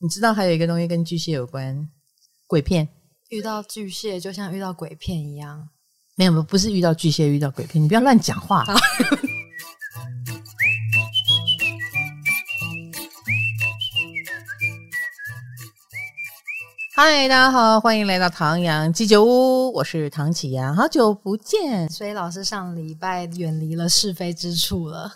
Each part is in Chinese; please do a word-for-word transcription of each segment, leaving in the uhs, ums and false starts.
你知道还有一个东西跟巨蟹有关，鬼片。遇到巨蟹就像遇到鬼片一样。没有，不是遇到巨蟹遇到鬼片，你不要乱讲话。嗨，大家好，欢迎来到唐阳鸡酒屋，我是唐启阳，好久不见。所以老师上礼拜远离了是非之处了，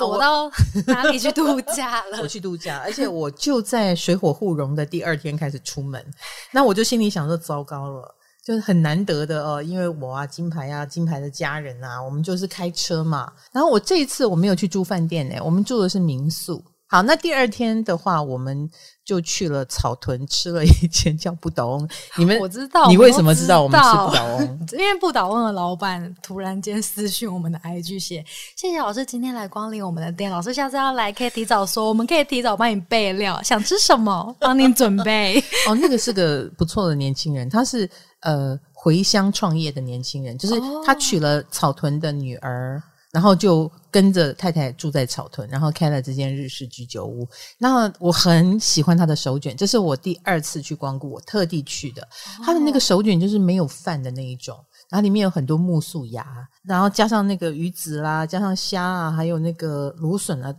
我到哪里去度假了？我去度假，而且我就在水火互融的第二天开始出门，那我就心里想说，糟糕了。就是很难得的哦，因为我啊金牌啊金牌的家人啊，我们就是开车嘛。然后我这一次我没有去住饭店耶，我们住的是民宿。好，那第二天的话我们就去了草屯，吃了一间叫不倒翁。你们我知道，你为什么知道我们吃不倒翁？因为不倒翁的老板突然间私讯我们的 I G 写，谢谢老师今天来光临我们的店，老师下次要来可以提早说，我们可以提早帮你备料，想吃什么帮您准备。哦，那个是个不错的年轻人，他是呃，回乡创业的年轻人，就是他娶了草屯的女儿，哦，然后就跟着太太住在草屯，然后开了这间日式居酒屋。那我很喜欢他的手卷，这是我第二次去光顾，我特地去的。哦，他的那个手卷就是没有饭的那一种，然后里面有很多木素芽，然后加上那个鱼子啦，加上虾啊，还有那个芦笋啊，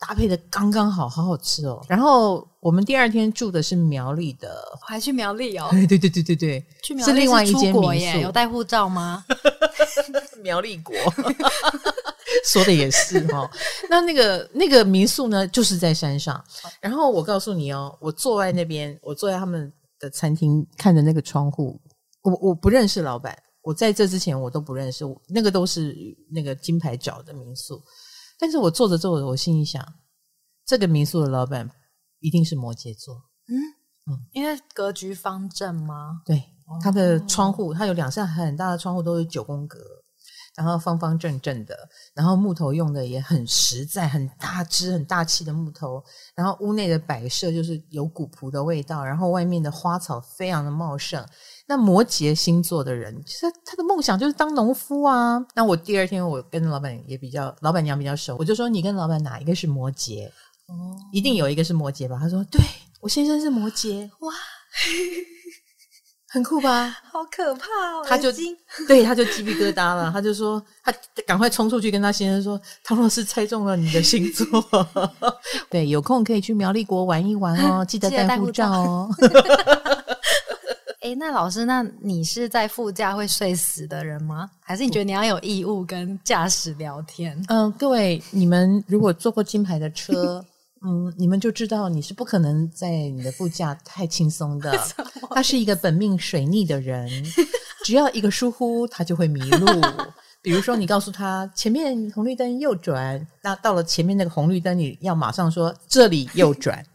搭配的刚刚好，好好吃哦。然后我们第二天住的是苗栗的，我还去苗栗哦。对对对对对对，去苗栗是另外一间民宿。有带护照吗？苗栗国说的也是哦。那那个那个民宿呢，就是在山上。然后我告诉你哦，我坐在那边，我坐在他们的餐厅，看着那个窗户，我我不认识老板，我在这之前我都不认识，那个都是那个金牌角的民宿。但是我坐着坐着，我心里想，这个民宿的老板一定是摩羯座。嗯嗯，因为格局方正吗？对，哦，他的窗户，他有两扇很大的窗户，都是九宫格，然后方方正正的，然后木头用的也很实在，很大枝很大气的木头，然后屋内的摆设就是有古朴的味道，然后外面的花草非常的茂盛。那摩羯星座的人，其实他的梦想就是当农夫啊。那我第二天我跟老板也比较，老板娘比较熟，我就说你跟老板哪一个是摩羯？哦，一定有一个是摩羯吧？他说，对，我先生是摩羯。哇，很酷吧？好可怕哦！他就对，他就鸡皮疙瘩了。他就说，他赶快冲出去跟他先生说，唐老师猜中了你的星座。对，有空可以去苗栗国玩一玩哦，记得带护照哦。诶，那老师，那你是在副驾会睡死的人吗？还是你觉得你要有义务跟驾驶聊天？嗯，呃，各位，你们如果坐过金牌的车，嗯，你们就知道你是不可能在你的副驾太轻松的。他是一个本命水逆的人，只要一个疏忽，他就会迷路。比如说你告诉他前面红绿灯右转，那到了前面那个红绿灯，你要马上说这里右转。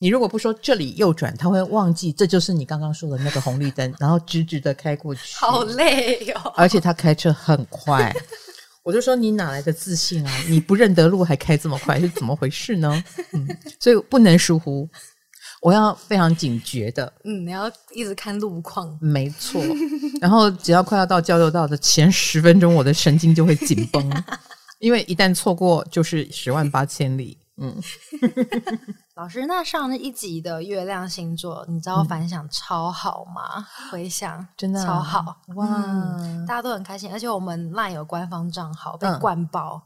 你如果不说这里右转，他会忘记这就是你刚刚说的那个红绿灯，然后直直的开过去。好累哦，而且他开车很快。我就说你哪来的自信啊，你不认得路还开这么快，是怎么回事呢？嗯，所以不能疏忽，我要非常警觉的。嗯，你要一直看路况。没错。然后只要快要到交流道的前十分钟，我的神经就会紧绷。因为一旦错过就是十万八千里。嗯。老师，那上一集的月亮星座你知道反响超好吗？嗯，回想真的，啊，超好哇，嗯！大家都很开心，而且我们 LINE 有官方账号被灌爆，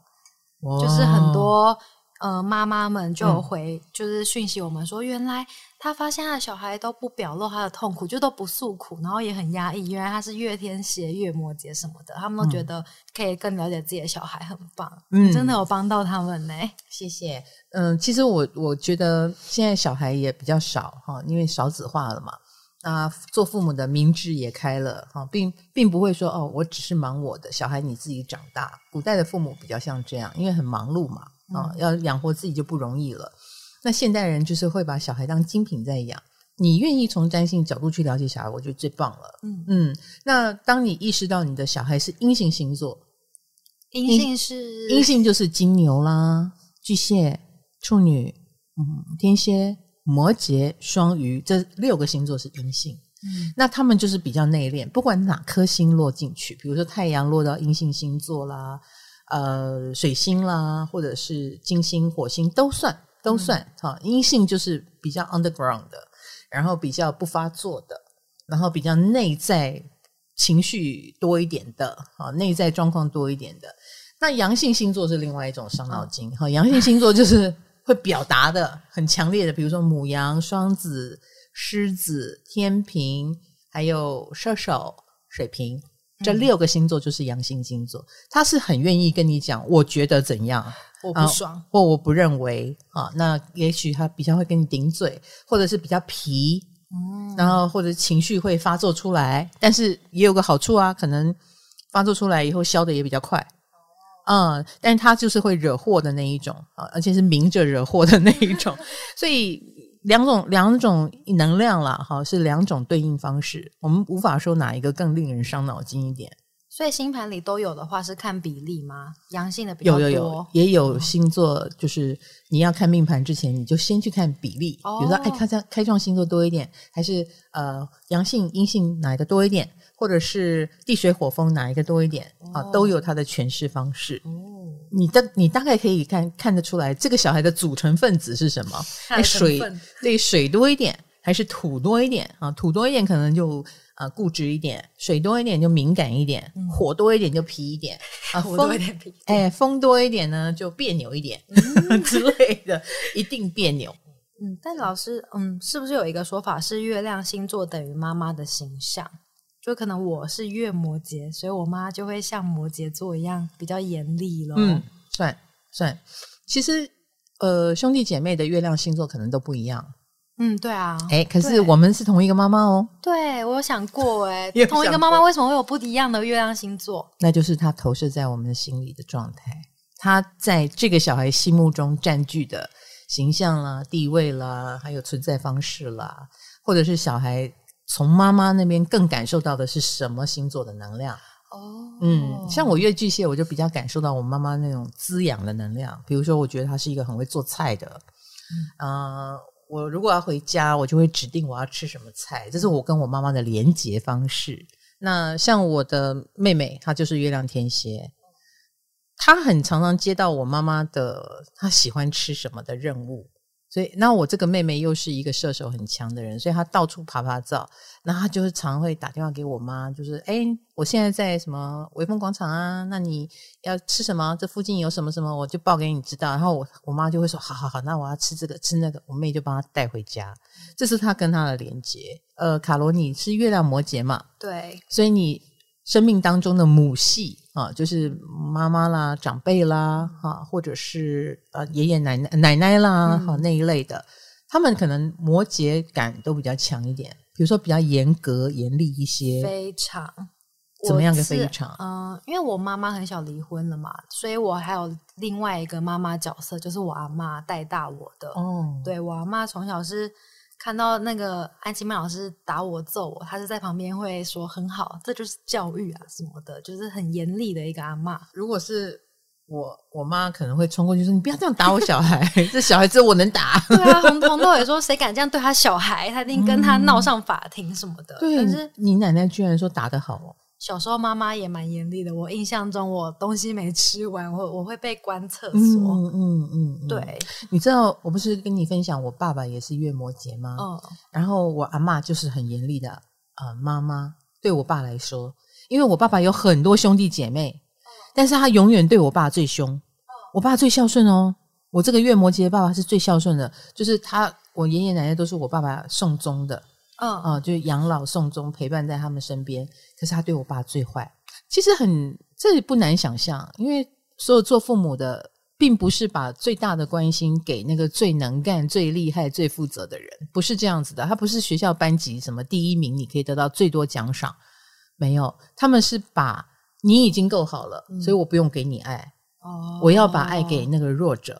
嗯，就是很多呃妈妈们就有回，嗯，就是讯息我们说，原来她发现她的小孩都不表露她的痛苦，就都不诉苦，然后也很压抑，原来她是月天蝎、月摩羯什么的，他们都觉得可以更了解自己的小孩，很棒。嗯，真的有帮到他们呢，欸，谢谢。嗯，其实我我觉得现在小孩也比较少哈，因为少子化了嘛。那做父母的明智也开了哈，并并不会说哦，我只是忙我的，小孩你自己长大。古代的父母比较像这样，因为很忙碌嘛，啊，哦，要养活自己就不容易了。那现代人就是会把小孩当精品在养，你愿意从占星角度去了解小孩，我觉得最棒了。嗯嗯，那当你意识到你的小孩是阴性星座，阴性是阴性就是金牛啦、巨蟹、处女、嗯、天蝎、摩羯、双鱼，这六个星座是阴性。嗯，那他们就是比较内敛，不管哪颗星落进去，比如说太阳落到阴性星座啦，呃，水星啦，或者是金星、火星都算。都算、嗯啊、阴性就是比较 underground 的，然后比较不发作的，然后比较内在情绪多一点的、啊、内在状况多一点的。那阳性星座是另外一种伤脑筋、嗯啊、阳性星座就是会表达的很强烈的，比如说牡羊、双子、狮子、天平，还有射手、水瓶，这六个星座就是阳性星座，他是很愿意跟你讲我觉得怎样，我不爽、啊、或我不认为、啊、那也许他比较会跟你顶嘴，或者是比较皮、嗯、然后或者情绪会发作出来，但是也有个好处啊，可能发作出来以后消得也比较快，嗯，但是他就是会惹祸的那一种、啊、而且是明着惹祸的那一种所以两种两种能量啦，哈，是两种对应方式，我们无法说哪一个更令人伤脑筋一点。所以星盘里都有的话是看比例吗？阳性的比较多，有有有，也有星座，就是你要看命盘之前，你就先去看比例，哦、比如说哎，开开创星座多一点，还是呃阳性阴性哪一个多一点，或者是地水火风哪一个多一点、哦、啊，都有它的诠释方式。哦你大你大概可以看看得出来这个小孩的组成分子是什么，水对水多一点还是土多一点啊？土多一点可能就呃固执一点，水多一点就敏感一点、嗯、火多一点就皮一点啊，火多一点皮一点、哎、风多一点呢就别扭一点、嗯、之类的，一定别扭。嗯，但老师嗯，是不是有一个说法是月亮星座等于妈妈的形象？就可能我是月摩羯，所以我妈就会像摩羯座一样比较严厉咯。嗯，算算。其实呃，兄弟姐妹的月亮星座可能都不一样。嗯，对啊。哎、欸，可是我们是同一个妈妈哦。对，我有想过哎、欸，同一个妈妈为什么会有不一样的月亮星座？那就是她投射在我们的心理的状态，她在这个小孩心目中占据的形象啦、地位啦，还有存在方式啦，或者是小孩从妈妈那边更感受到的是什么星座的能量。哦，嗯，像我月巨蟹，我就比较感受到我妈妈那种滋养的能量。比如说我觉得她是一个很会做菜的、嗯、呃，我如果要回家我就会指定我要吃什么菜，这是我跟我妈妈的连结方式。那像我的妹妹她就是月亮天蝎，她很常常接到我妈妈的她喜欢吃什么的任务，所以那我这个妹妹又是一个射手很强的人，所以她到处爬爬照，那她就是常会打电话给我妈，就是哎、欸，我现在在什么微风广场啊，那你要吃什么，这附近有什么什么我就报给你知道，然后我我妈就会说好好好，那我要吃这个吃那个，我妹就帮她带回家。这是她跟她的连结。呃，卡罗你是月亮摩羯嘛，对，所以你生命当中的母系啊，就是妈妈啦、长辈啦，啊，或者是呃爷爷奶奶、奶奶啦，哈、嗯啊、那一类的，他们可能摩羯感都比较强一点，比如说比较严格、严厉一些。非常，怎么样个非常？嗯、呃，因为我妈妈很小离婚了嘛，所以我还有另外一个妈妈角色，就是我阿嬷带大我的。哦，对，我阿嬷从小是。看到那个安琪曼老师打我揍我，他是在旁边会说很好，这就是教育啊什么的，就是很严厉的一个阿嬷。如果是我我妈可能会冲过去说你不要这样打我小孩这小孩只有我能打。对啊，红红豆也说谁敢这样对他小孩，他一定跟他闹上法庭什么的、嗯、对，但是你奶奶居然说打得好哦。小时候妈妈也蛮严厉的，我印象中我东西没吃完我我会被关厕所。嗯嗯嗯，对，你知道我不是跟你分享我爸爸也是月摩羯吗？哦，然后我阿嬷就是很严厉的呃妈妈，对我爸来说，因为我爸爸有很多兄弟姐妹，哦、但是他永远对我爸最凶、哦。我爸最孝顺哦，我这个月摩羯爸爸是最孝顺的，就是他我爷爷奶奶都是我爸爸送终的。嗯啊、呃，就是养老送终，陪伴在他们身边。可是他对我爸最坏，其实很这不难想象，因为所有做父母的，并不是把最大的关心给那个最能干、最厉害、最负责的人，不是这样子的。他不是学校班级什么第一名，你可以得到最多奖赏，没有，他们是把你已经够好了，嗯、所以我不用给你爱、哦，我要把爱给那个弱者。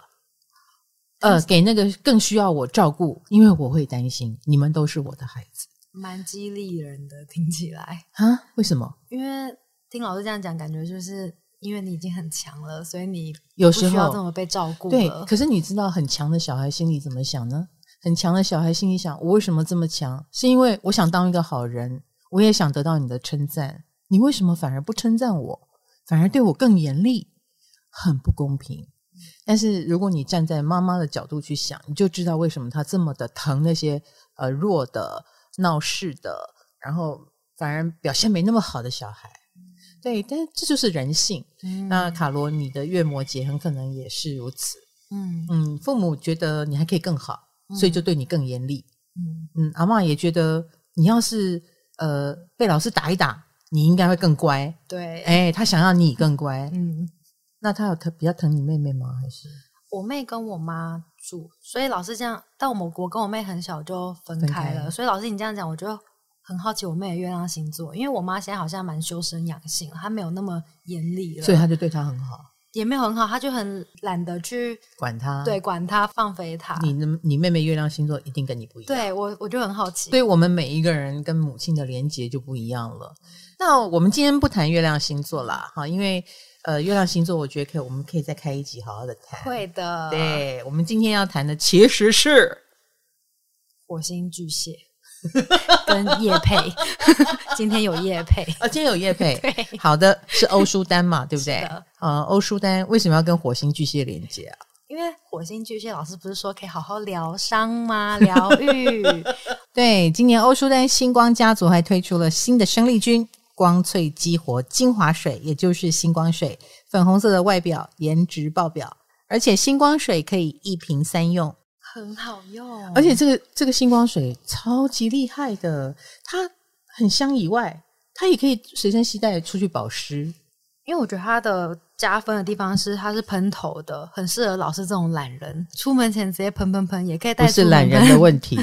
呃，给那个更需要我照顾，因为我会担心，你们都是我的孩子。蛮激励人的，听起来。啊？为什么？因为听老师这样讲，感觉就是因为你已经很强了，所以你有时候不需要这么被照顾了。对，可是你知道很强的小孩心里怎么想呢？很强的小孩心里想，我为什么这么强？是因为我想当一个好人，我也想得到你的称赞，你为什么反而不称赞我，反而对我更严厉？很不公平。但是如果你站在妈妈的角度去想，你就知道为什么她这么的疼那些呃弱的、闹事的，然后反而表现没那么好的小孩。对，但这就是人性、嗯、那卡罗你的月魔节很可能也是如此。 嗯, 嗯父母觉得你还可以更好、嗯、所以就对你更严厉。 嗯, 嗯阿嬷也觉得你要是呃被老师打一打你应该会更乖。对，哎，她想要你更乖。嗯，那她有比较疼你妹妹吗？还是我妹跟我妈住，所以老师这样，但我我跟我妹很小就分开了，分开。所以老师你这样讲，我觉得很好奇我妹的月亮星座，因为我妈现在好像蛮修身养性，她没有那么严厉了，所以她就对她很好，也没有很好，她就很懒得去管她，对，管她，放飞她。你你妹妹月亮星座一定跟你不一样，对我我就很好奇，对我们每一个人跟母亲的连结就不一样了。那我们今天不谈月亮星座啦，哈，因为呃月亮星座我觉得可以，我们可以再开一集好好的谈。会的，对，我们今天要谈的其实是火星巨蟹。跟业配今天有业配、哦、今天有业配好的，是欧舒丹嘛对不对？呃，欧舒丹为什么要跟火星巨蟹连接啊？因为火星巨蟹老师不是说可以好好疗伤吗？疗愈对，今年欧舒丹星光家族还推出了新的生力军光萃激活精华水，也就是星光水，粉红色的外表，颜值爆表，而且星光水可以一瓶三用，很好用，而且这个这个星光水超级厉害的，它很香以外，它也可以随身携带出去保湿。因为我觉得它的加分的地方是，它是喷头的，很适合老师这种懒人，出门前直接喷喷喷，也可以带出。不是懒人的问题，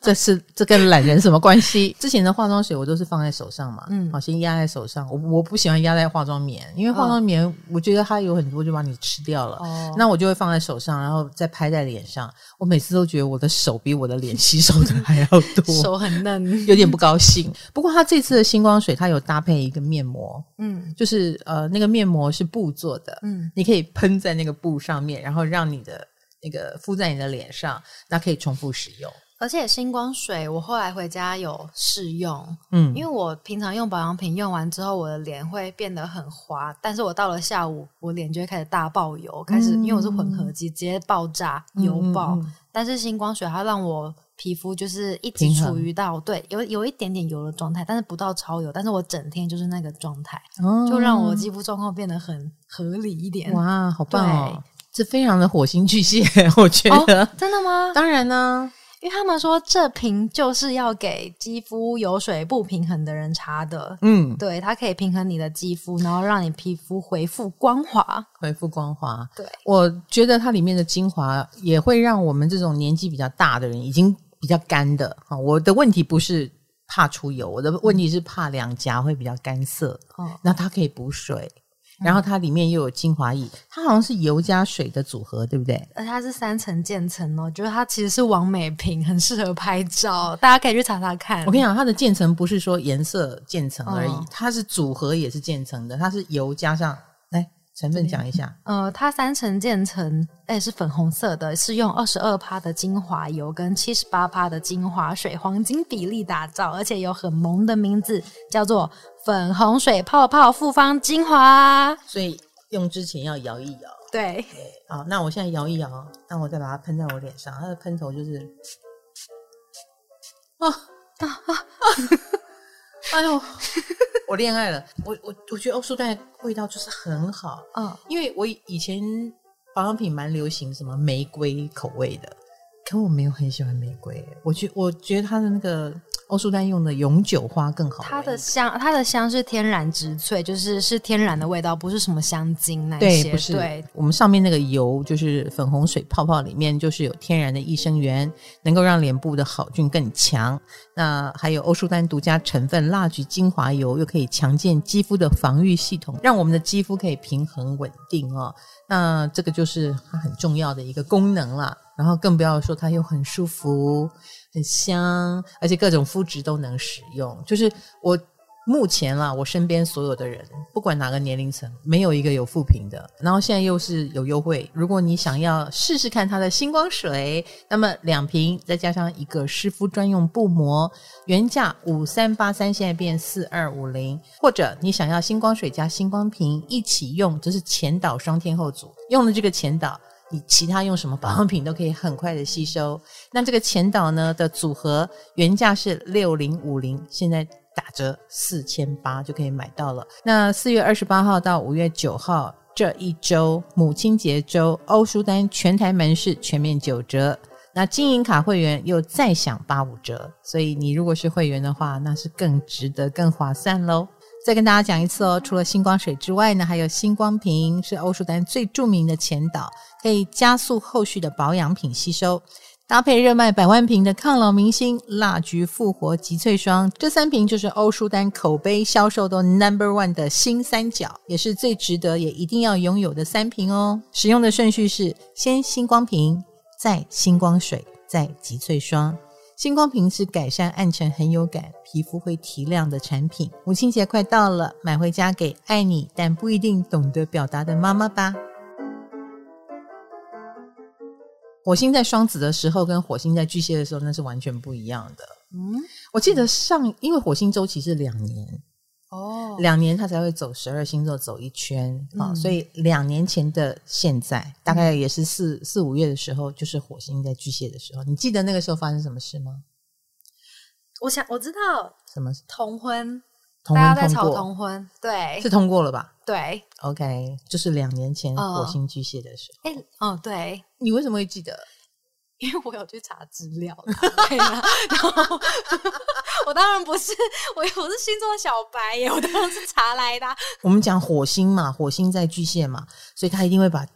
这是这跟懒人什么关系？之前的化妆水我都是放在手上嘛，嗯，好，先压在手上，我我不喜欢压在化妆棉，因为化妆棉、哦、我觉得它有很多就把你吃掉了，哦、那我就会放在手上，然后再拍在脸上。我每次都觉得我的手比我的脸吸收的还要多，手很嫩，有点不高兴。不过它这次的星光水，它有搭配一个面膜，嗯，就是呃那个面膜是布做的，嗯，你可以喷在那个布上面，然后让你的那个敷在你的脸上，那可以重复使用。而且星光水我后来回家有试用，嗯，因为我平常用保养品用完之后我的脸会变得很滑，但是我到了下午我脸就会开始大爆油，开始、嗯、因为我是混合肌直接爆炸、嗯、油爆、嗯、但是星光水它让我皮肤就是一直处于到对有有一点点油的状态，但是不到超油，但是我整天就是那个状态、哦、就让我肌肤状况变得很合理一点。哇，好棒哦，这非常的火星巨蟹我觉得、哦、真的吗？当然呢、啊，因为他们说这瓶就是要给肌肤油水不平衡的人擦的，嗯，对，它可以平衡你的肌肤，然后让你皮肤恢复光滑，恢复光滑。对，我觉得它里面的精华也会让我们这种年纪比较大的人，已经比较干的啊。我的问题不是怕出油，我的问题是怕两颊会比较干涩。哦，那它可以补水。然后它里面又有精华液，它好像是油加水的组合，对不对？而它是三层渐层哦，就是它其实是网美瓶，很适合拍照，大家可以去查查看。我跟你讲，它的渐层不是说颜色渐层而已，哦、它是组合也是渐层的，它是油加上来成分讲一下。呃，它三层渐层，哎，是粉红色的，是用 百分之二十二 的精华油跟 百分之七十八 的精华水黄金比例打造，而且有很萌的名字，叫做粉红水泡泡复方精华，所以用之前要摇一摇。对，好，那我现在摇一摇，那我再把它喷在我脸上，它的喷头就是，啊啊啊！哎呦，我恋爱了。我我我觉得欧舒丹的味道就是很好，嗯，因为我以前保养品蛮流行什么玫瑰口味的，可我没有很喜欢玫瑰，我觉我觉得它的那个。欧舒丹用的永久花更好，它的香，它的香是天然植萃，就是是天然的味道，不是什么香精那些。对，不是。对，我们上面那个油就是粉红水泡泡，里面就是有天然的益生元，能够让脸部的好菌更强。那还有欧舒丹独家成分蜡菊精华油，又可以强健肌肤的防御系统，让我们的肌肤可以平衡稳定哦。那这个就是它很重要的一个功能啦。然后更不要说它又很舒服很香，而且各种肤质都能使用，就是我目前啦，我身边所有的人不管哪个年龄层没有一个有负评的。然后现在又是有优惠，如果你想要试试看它的星光水，那么两瓶再加上一个湿敷专用布膜，原价五三八三现在变四二五零，或者你想要星光水加星光瓶一起用，这是前导双天后组，用了这个前导你其他用什么保养品都可以很快的吸收。那这个前导呢的组合原价是六零五零，现在打折四千八就可以买到了。那四月二十八号到五月九号这一周母亲节周，欧舒丹全台门市全面九折，那金银卡会员又再享八五折，所以你如果是会员的话，那是更值得更划算咯。再跟大家讲一次哦，除了星光水之外呢，还有星光瓶，是欧舒丹最著名的前导，可以加速后续的保养品吸收，搭配热卖百万瓶的抗老明星蜡菊复活极萃霜，这三瓶就是欧舒丹口碑销售都 number one 的新三角，也是最值得也一定要拥有的三瓶哦。使用的顺序是先星光瓶，再星光水，再极萃霜。星光瓶是改善暗沉很有感、皮肤会提亮的产品。母亲节快到了，买回家给爱你但不一定懂得表达的妈妈吧。火星在双子的时候跟火星在巨蟹的时候那是完全不一样的。嗯，我记得上因为火星周期是两年哦，两年它才会走十二星座走一圈、嗯哦、所以两年前的现在大概也是四、嗯、四五月的时候就是火星在巨蟹的时候。你记得那个时候发生什么事吗？我想我知道什么同婚，同婚大家在吵同婚，对，是通过了吧？对 ，OK， 就是两年前火星巨蟹的时候。哎、呃，哦、欸呃，对，你为什么会记得？因为我有去查资料的，对啊、然后我当然不是我，我是星座小白耶，我当然是查来的、啊。我们讲火星嘛，火星在巨蟹嘛，所以他一定会把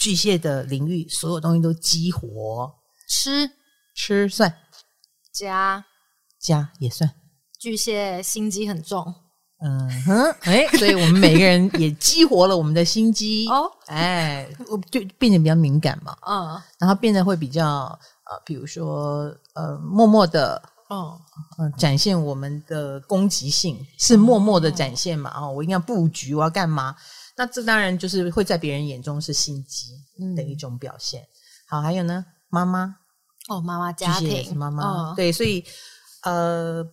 巨蟹的领域所有东西都激活，吃吃算，加加也算。巨蟹心机很重，嗯哼，哎、欸，所以我们每个人也激活了我们的心机哦，哎，就变得比较敏感嘛，嗯，然后变得会比较呃，比如说呃，默默的，嗯、呃，展现我们的攻击性，是默默的展现嘛，哦，我一定要布局，我要干嘛？那这当然就是会在别人眼中是心机的一种表现。嗯、好，还有呢，妈妈，哦，妈妈家庭，妈妈、嗯，对，所以呃。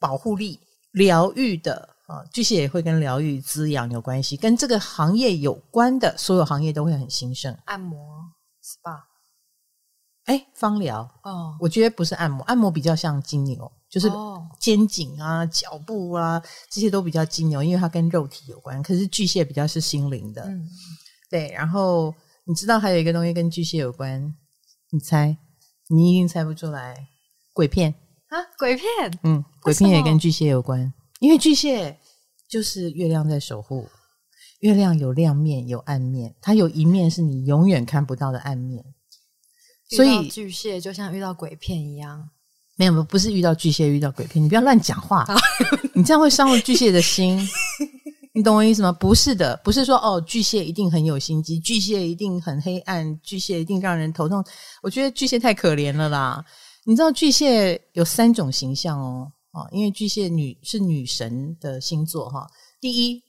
保护力疗愈的、啊、巨蟹也会跟疗愈滋养有关系，跟这个行业有关的所有行业都会很兴盛。按摩 S P A 哎，芳疗、哦、我觉得不是按摩，按摩比较像金牛，就是肩颈啊、哦、脚部啊，这些都比较金牛，因为它跟肉体有关，可是巨蟹比较是心灵的、嗯、对。然后你知道还有一个东西跟巨蟹有关，你猜，你一定猜不出来，鬼片啊，鬼片，嗯，鬼片也跟巨蟹有关，因为巨蟹就是月亮在守护，月亮有亮面有暗面，它有一面是你永远看不到的暗面，所以巨蟹就像遇到鬼片一样。没有，不是遇到巨蟹遇到鬼片，你不要乱讲话，你这样会伤了巨蟹的心。你懂我意思吗？不是的，不是说哦，巨蟹一定很有心机，巨蟹一定很黑暗，巨蟹一定让人头痛。我觉得巨蟹太可怜了啦。你知道巨蟹有三种形象哦，哦，因为巨蟹女是女神的星座哈、哦。第一，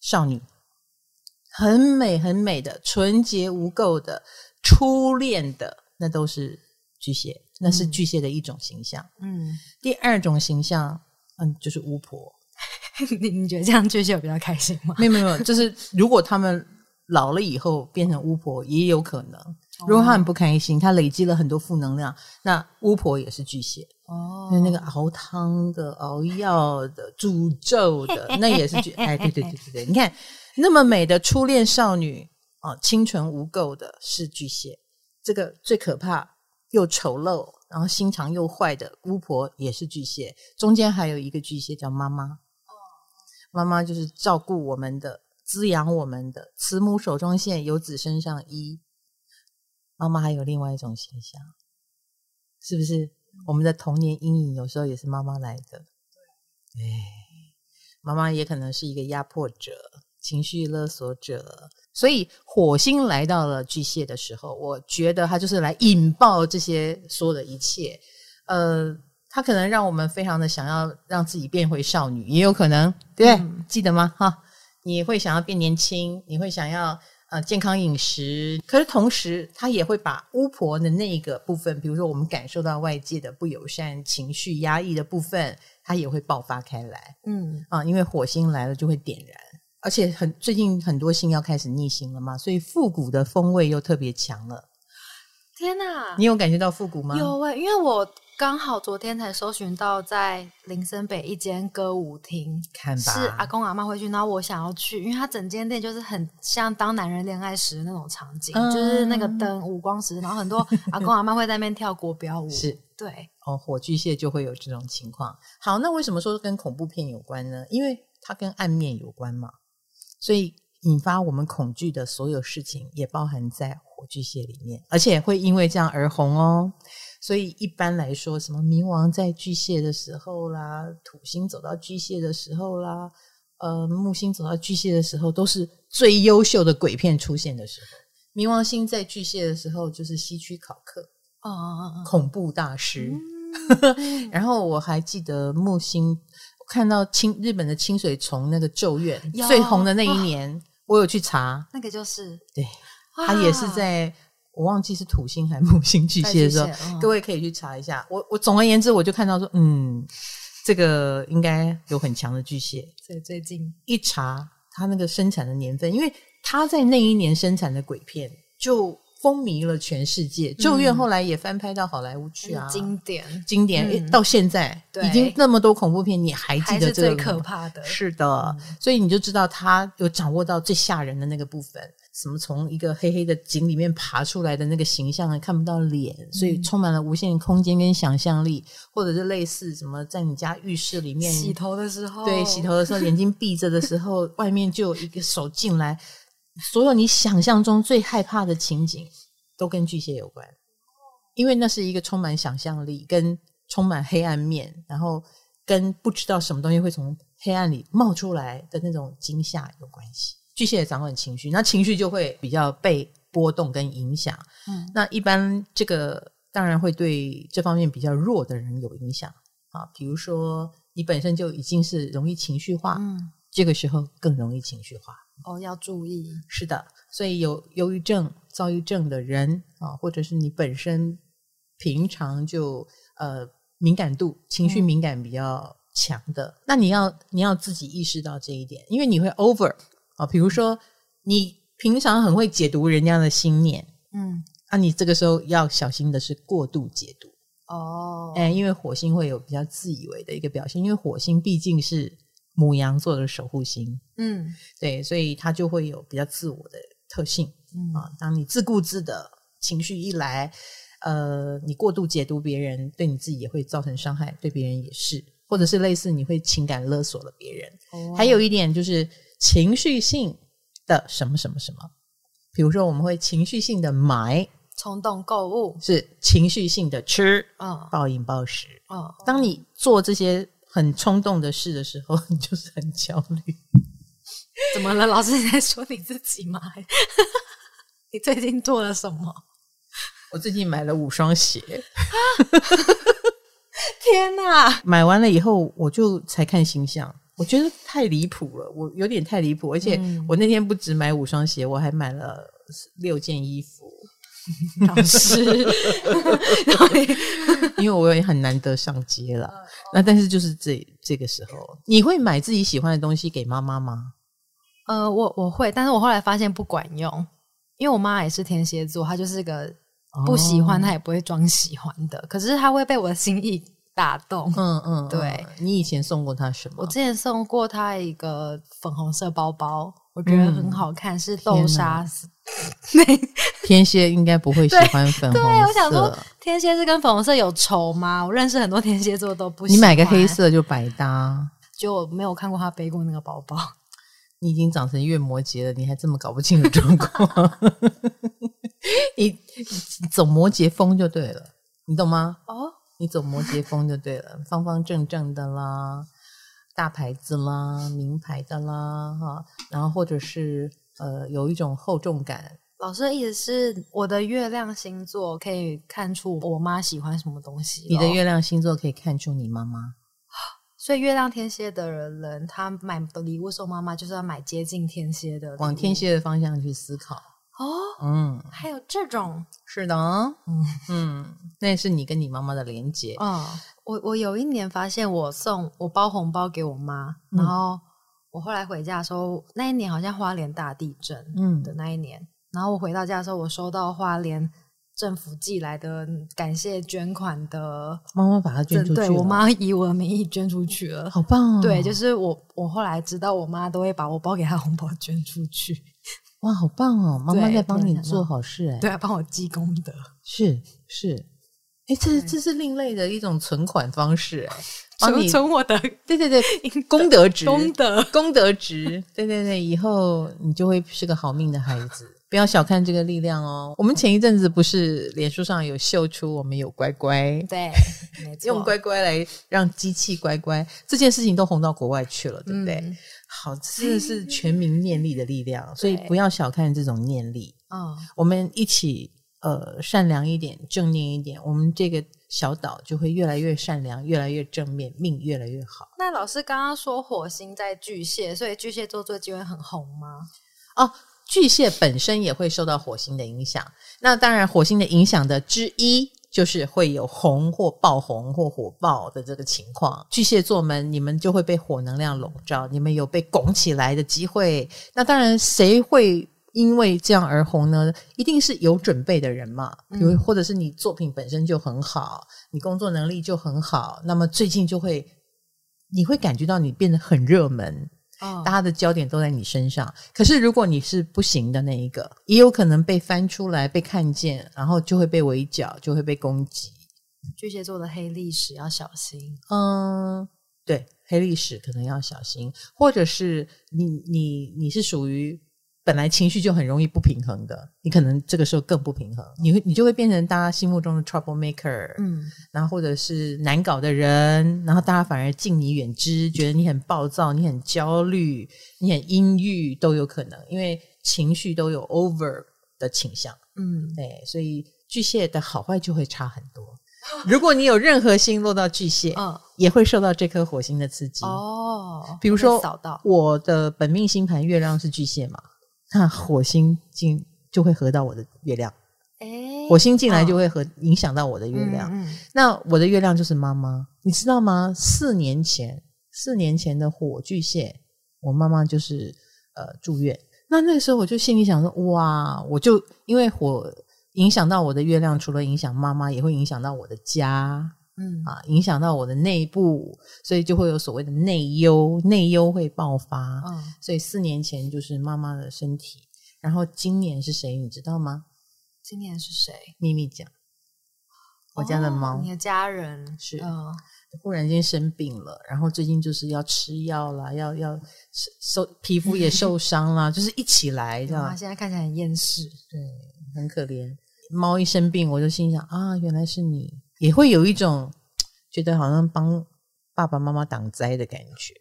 少女，很美很美的，纯洁无垢的，初恋的，那都是巨蟹，那是巨蟹的一种形象。嗯，第二种形象，嗯，就是巫婆。你你觉得这样巨蟹有比较开心吗？没有没有，就是如果他们老了以后变成巫婆，也有可能。如果他很不开心，他累积了很多负能量，那巫婆也是巨蟹哦，那个熬汤的、熬药的、诅咒的，那也是巨哎，对对对对对，你看那么美的初恋少女啊、哦，清纯无垢的是巨蟹，这个最可怕又丑陋，然后心肠又坏的巫婆也是巨蟹，中间还有一个巨蟹叫妈妈，哦，妈妈就是照顾我们的、滋养我们的，慈母手中线，游子身上衣。妈妈还有另外一种形象，是不是？我们的童年阴影有时候也是妈妈来的。对，妈妈也可能是一个压迫者、情绪勒索者。所以火星来到了巨蟹的时候，我觉得它就是来引爆这些所有的一切。呃，它可能让我们非常的想要让自己变回少女，也有可能，对不对？嗯、记得吗？哈，你会想要变年轻，你会想要。呃，健康饮食，可是同时他也会把巫婆的那个部分，比如说我们感受到外界的不友善情绪压抑的部分，他也会爆发开来。嗯啊，因为火星来了就会点燃，而且很最近很多星要开始逆行了嘛，所以复古的风味又特别强了。天哪，你有感觉到复古吗？有欸，因为我刚好昨天才搜寻到在林森北一间歌舞厅，看吧，是阿公阿嬷会去，然后我想要去，因为它整间店就是很像当男人恋爱时那种场景，嗯，就是那个灯五光十，然后很多阿公阿嬷会在那边跳国标舞。是，对哦，火巨蟹就会有这种情况。好，那为什么说跟恐怖片有关呢？因为它跟暗面有关嘛，所以引发我们恐惧的所有事情也包含在火巨蟹里面，而且会因为这样而红哦。所以一般来说，什么冥王在巨蟹的时候啦，土星走到巨蟹的时候啦，呃，木星走到巨蟹的时候，都是最优秀的鬼片出现的时候。冥王星在巨蟹的时候，就是希区考克，哦哦哦，恐怖大师。嗯，然后我还记得木星，我看到清日本的清水崇那个《咒怨》最红的那一年。我有去查，那个就是对，他也是在我忘记是土星还木星巨蟹的时候，嗯，各位可以去查一下。我我总而言之，我就看到说，嗯，这个应该有很强的巨蟹。所以最近一查他那个生产的年份，因为他在那一年生产的鬼片就风靡了全世界，嗯，咒怨后来也翻拍到好莱坞去啊，经典经典，嗯，到现在已经那么多恐怖片，你还记得这个？还是最可怕的，是的，嗯，所以你就知道他有掌握到最吓人的那个部分，什么从一个黑黑的井里面爬出来的那个形象看不到脸，所以充满了无限空间跟想象力，嗯，或者是类似什么在你家浴室里面洗头的时候，对，洗头的时候眼睛闭着的时候外面就有一个手进来，所有你想象中最害怕的情景都跟巨蟹有关，因为那是一个充满想象力跟充满黑暗面，然后跟不知道什么东西会从黑暗里冒出来的那种惊吓有关系。巨蟹也掌管情绪，那情绪就会比较被波动跟影响，嗯，那一般这个当然会对这方面比较弱的人有影响啊，比如说你本身就已经是容易情绪化，嗯，这个时候更容易情绪化哦，要注意。是的，所以有忧郁症、躁郁症的人啊，或者是你本身平常就呃敏感度、情绪敏感比较强的，嗯，那你要你要自己意识到这一点，因为你会 over 啊。比如说你平常很会解读人家的心念，嗯，那，啊，你这个时候要小心的是过度解读哦，哎，因为火星会有比较自以为的一个表现，因为火星毕竟是母羊座的守护星，嗯，对，所以它就会有比较自我的特性，嗯啊，当你自顾自的情绪一来，呃，你过度解读别人，对你自己也会造成伤害，对别人也是，或者是类似你会情感勒索了别人，哦，还有一点就是情绪性的什么什么什么，比如说我们会情绪性的买，冲动购物，是情绪性的吃，哦，暴饮暴食，哦，当你做这些很冲动的事的时候，你就是很焦虑。怎么了？老师你在说你自己吗？你最近做了什么？我最近买了五双鞋。天哪！买完了以后，我就才看星象，我觉得太离谱了，我有点太离谱，而且我那天不只买五双鞋，我还买了六件衣服。老师因为我也很难得上街了，那但是就是这这个时候你会买自己喜欢的东西给妈妈吗？呃，我我会，但是我后来发现不管用，因为我妈也是天蝎座，她就是个不喜欢她也不会装喜欢的，哦，可是她会被我的心意打动。嗯嗯，对。你以前送过她什么？我之前送过她一个粉红色包包，我觉得很好看，嗯，是豆沙天蝎应该不会喜欢粉红色。 对, 对我想说天蝎是跟粉红色有仇吗？我认识很多天蝎座都不喜欢。你买个黑色就百搭，就我没有看过他背过那个包包。你已经长成月摩羯了，你还这么搞不清楚状况。你走摩羯风就对了，你懂吗？哦，你走摩羯风就对了，方方正正的啦，大牌子啦，名牌的啦，哈，然后或者是呃有一种厚重感。老师的意思是我的月亮星座可以看出我妈喜欢什么东西？你的月亮星座可以看出你妈妈，所以月亮天蝎的人，他买的礼物送妈妈就是要买接近天蝎的，往天蝎的方向去思考。哦，嗯，还有这种。是的，嗯嗯，那也是你跟你妈妈的连结。哦，我我有一年发现我送我包红包给我妈，嗯，然后我后来回家的时候，那一年好像花莲大地震的那一年、嗯、然后我回到家的时候，我收到花莲政府寄来的感谢捐款的，妈妈把它捐出去了。对，我妈以我的名义捐出去了，好棒哦。对，就是我我后来知道我妈都会把我包给她红包捐出去。哇，好棒哦，妈妈在帮你做好事。哎、欸，对啊，帮我积功德。是是，哎、欸，这这是另类的一种存款方式。哎、欸，帮你存我的，对对对，功德值，功德功德值，对对对，以后你就会是个好命的孩子。不要小看这个力量哦！我们前一阵子不是脸书上有秀出我们有乖乖，对，没错，用乖乖来让机器乖乖，这件事情都红到国外去了，对不对？嗯、好，这是全民念力的力量，所以不要小看这种念力。嗯，我们一起呃善良一点，正念一点，我们这个小岛就会越来越善良，越来越正面，命越来越好。那老师刚刚说火星在巨蟹，所以巨蟹座最近会很红吗？哦。巨蟹本身也会受到火星的影响，那当然火星的影响的之一就是会有红或爆红或火爆的这个情况。巨蟹座们，你们就会被火能量笼罩，你们有被拱起来的机会。那当然谁会因为这样而红呢？一定是有准备的人嘛，嗯、或者是你作品本身就很好，你工作能力就很好，那么最近就会你会感觉到你变得很热门，大家的焦点都在你身上。可是如果你是不行的那一个，也有可能被翻出来被看见，然后就会被围剿，就会被攻击。巨蟹座的黑历史要小心。嗯，对，黑历史可能要小心，或者是你你你是属于本来情绪就很容易不平衡的，你可能这个时候更不平衡，你你就会变成大家心目中的 trouble maker， 嗯，然后或者是难搞的人，然后大家反而敬你远之，觉得你很暴躁，你很焦虑，你很阴郁都有可能，因为情绪都有 over 的倾向，嗯，对，所以巨蟹的好坏就会差很多。如果你有任何星落到巨蟹、嗯、也会受到这颗火星的刺激哦。比如说我的本命星盘月亮是巨蟹嘛，那火星进就会合到我的月亮、欸、火星进来就会合、哦、影响到我的月亮、嗯嗯、那我的月亮就是妈妈，你知道吗？四年前四年前的火巨蟹，我妈妈就是呃住院，那那个时候我就心里想说，哇，我就因为火影响到我的月亮，除了影响妈妈也会影响到我的家，嗯啊，影响到我的内部，所以就会有所谓的内忧，内忧会爆发、嗯、所以四年前就是妈妈的身体。然后今年是谁你知道吗？今年是谁？秘密讲，我家的猫、哦、你的家人是、嗯、忽然间生病了，然后最近就是要吃药啦，要要受皮肤也受伤啦就是一起来这样，现在看起来很厌世，对，很可怜。猫一生病我就心想啊，原来是你，也会有一种觉得好像帮爸爸妈妈挡灾的感觉，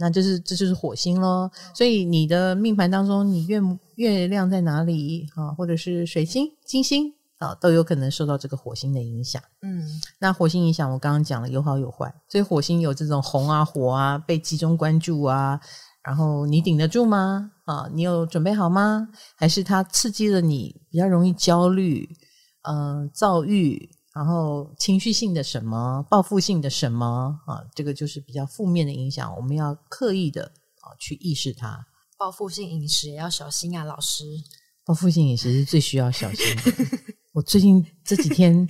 那就是这就是火星咯。所以你的命盘当中，你月月亮在哪里啊，或者是水星金星啊，都有可能受到这个火星的影响。嗯，那火星影响我刚刚讲了有好有坏，所以火星有这种红啊火啊，被集中关注啊，然后你顶得住吗？啊，你有准备好吗？还是它刺激了你比较容易焦虑，嗯、呃，躁郁，然后情绪性的什么，报复性的什么啊，这个就是比较负面的影响，我们要刻意的啊去意识它。报复性饮食也要小心啊，老师。报复性饮食是最需要小心的。我最近这几天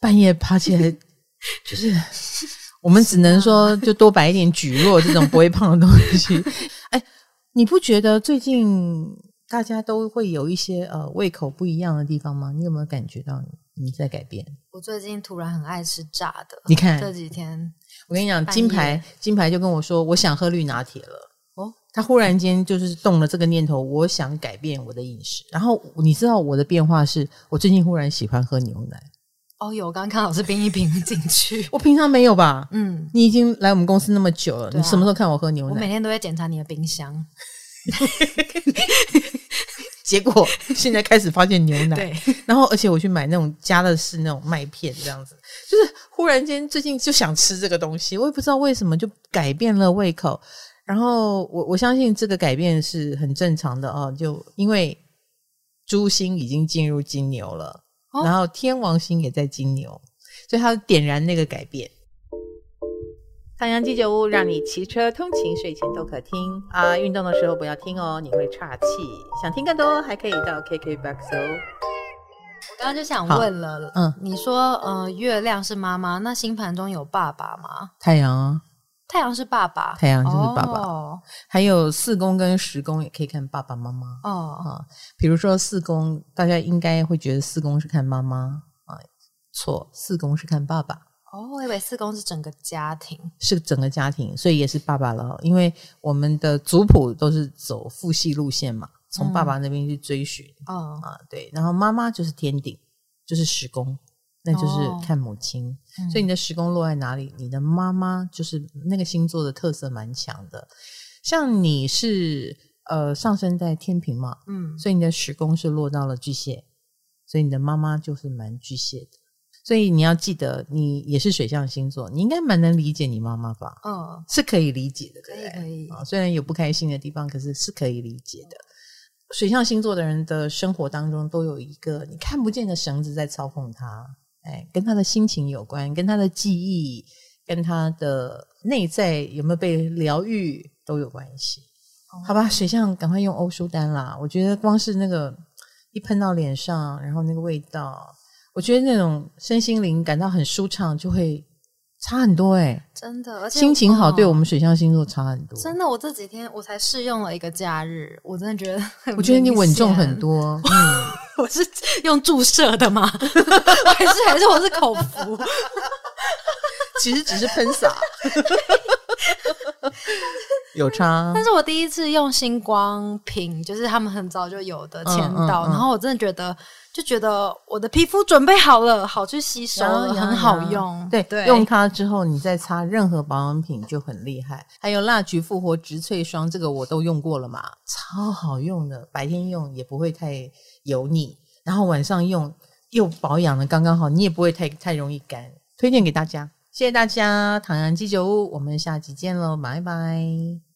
半夜爬起来，就是我们只能说就多摆一点蒟蒻这种不会胖的东西。哎，你不觉得最近大家都会有一些呃胃口不一样的地方吗？你有没有感觉到你？你在改变？我最近突然很爱吃炸的，你看这几天我跟你讲，金牌金牌就跟我说我想喝绿拿铁了哦，他忽然间就是动了这个念头，我想改变我的饮食。然后你知道我的变化是，我最近忽然喜欢喝牛奶哦。有，我刚刚看老师冰一瓶进去我平常没有吧？嗯，你已经来我们公司那么久了、啊、你什么时候看我喝牛奶？我每天都会检查你的冰箱结果现在开始发现牛奶对，然后而且我去买那种加的是那种麦片这样子，就是忽然间最近就想吃这个东西，我也不知道为什么就改变了胃口。然后我我相信这个改变是很正常的哦，就因为朱星已经进入金牛了、哦、然后天王星也在金牛，所以它点燃那个改变。唐阳鸡酒屋让你骑车通勤睡前都可听啊，运动的时候不要听哦，你会岔气。想听更多还可以到 K K B O X 哦。我刚刚就想问了，嗯，你说呃，月亮是妈妈，那星盘中有爸爸吗？太阳啊，太阳是爸爸，太阳就是爸爸。哦、还有四宫跟十宫也可以看爸爸妈妈哦啊，比如说四宫，大家应该会觉得四宫是看妈妈啊，错，四宫是看爸爸。哦，我以为四宫是整个家庭，是整个家庭，所以也是爸爸了。因为我们的族谱都是走父系路线嘛，从爸爸那边去追寻、嗯、哦啊，对。然后妈妈就是天顶，就是十宫，那就是看母亲。哦、所以你的十宫落在哪里，你的妈妈就是那个星座的特色蛮强的。像你是呃上升在天平嘛，嗯，所以你的十宫是落到了巨蟹，所以你的妈妈就是蛮巨蟹的。所以你要记得，你也是水象星座，你应该蛮能理解你妈妈吧？嗯、哦，是可以理解的，可以可以、哦。虽然有不开心的地方，可是是可以理解的。水象星座的人的生活当中，都有一个你看不见的绳子在操控他，哎，跟他的心情有关，跟他的记忆，跟他的内在有没有被疗愈都有关系。哦、好吧，水象赶快用欧舒丹啦！我觉得光是那个一喷到脸上，然后那个味道。我觉得那种身心灵感到很舒畅就会差很多哎、欸，真的，而且心情好对我们水象星座差很多、哦、真的。我这几天我才试用了一个假日，我真的觉得很我觉得你稳重很多嗯，我是用注射的吗？还是还是我是口服？其实只是喷洒有差。但是我第一次用星光瓶，就是他们很早就有的签到、嗯嗯嗯、然后我真的觉得就觉得我的皮肤准备好了，好去吸收了，很好用。对，对，用它之后你再擦任何保养品就很厉害。还有蜡菊复活植萃霜，这个我都用过了嘛，超好用的，白天用也不会太油腻，然后晚上用又保养的刚刚好，你也不会太太容易干，推荐给大家。谢谢大家，唐阳鸡酒屋，我们下集见咯，拜拜。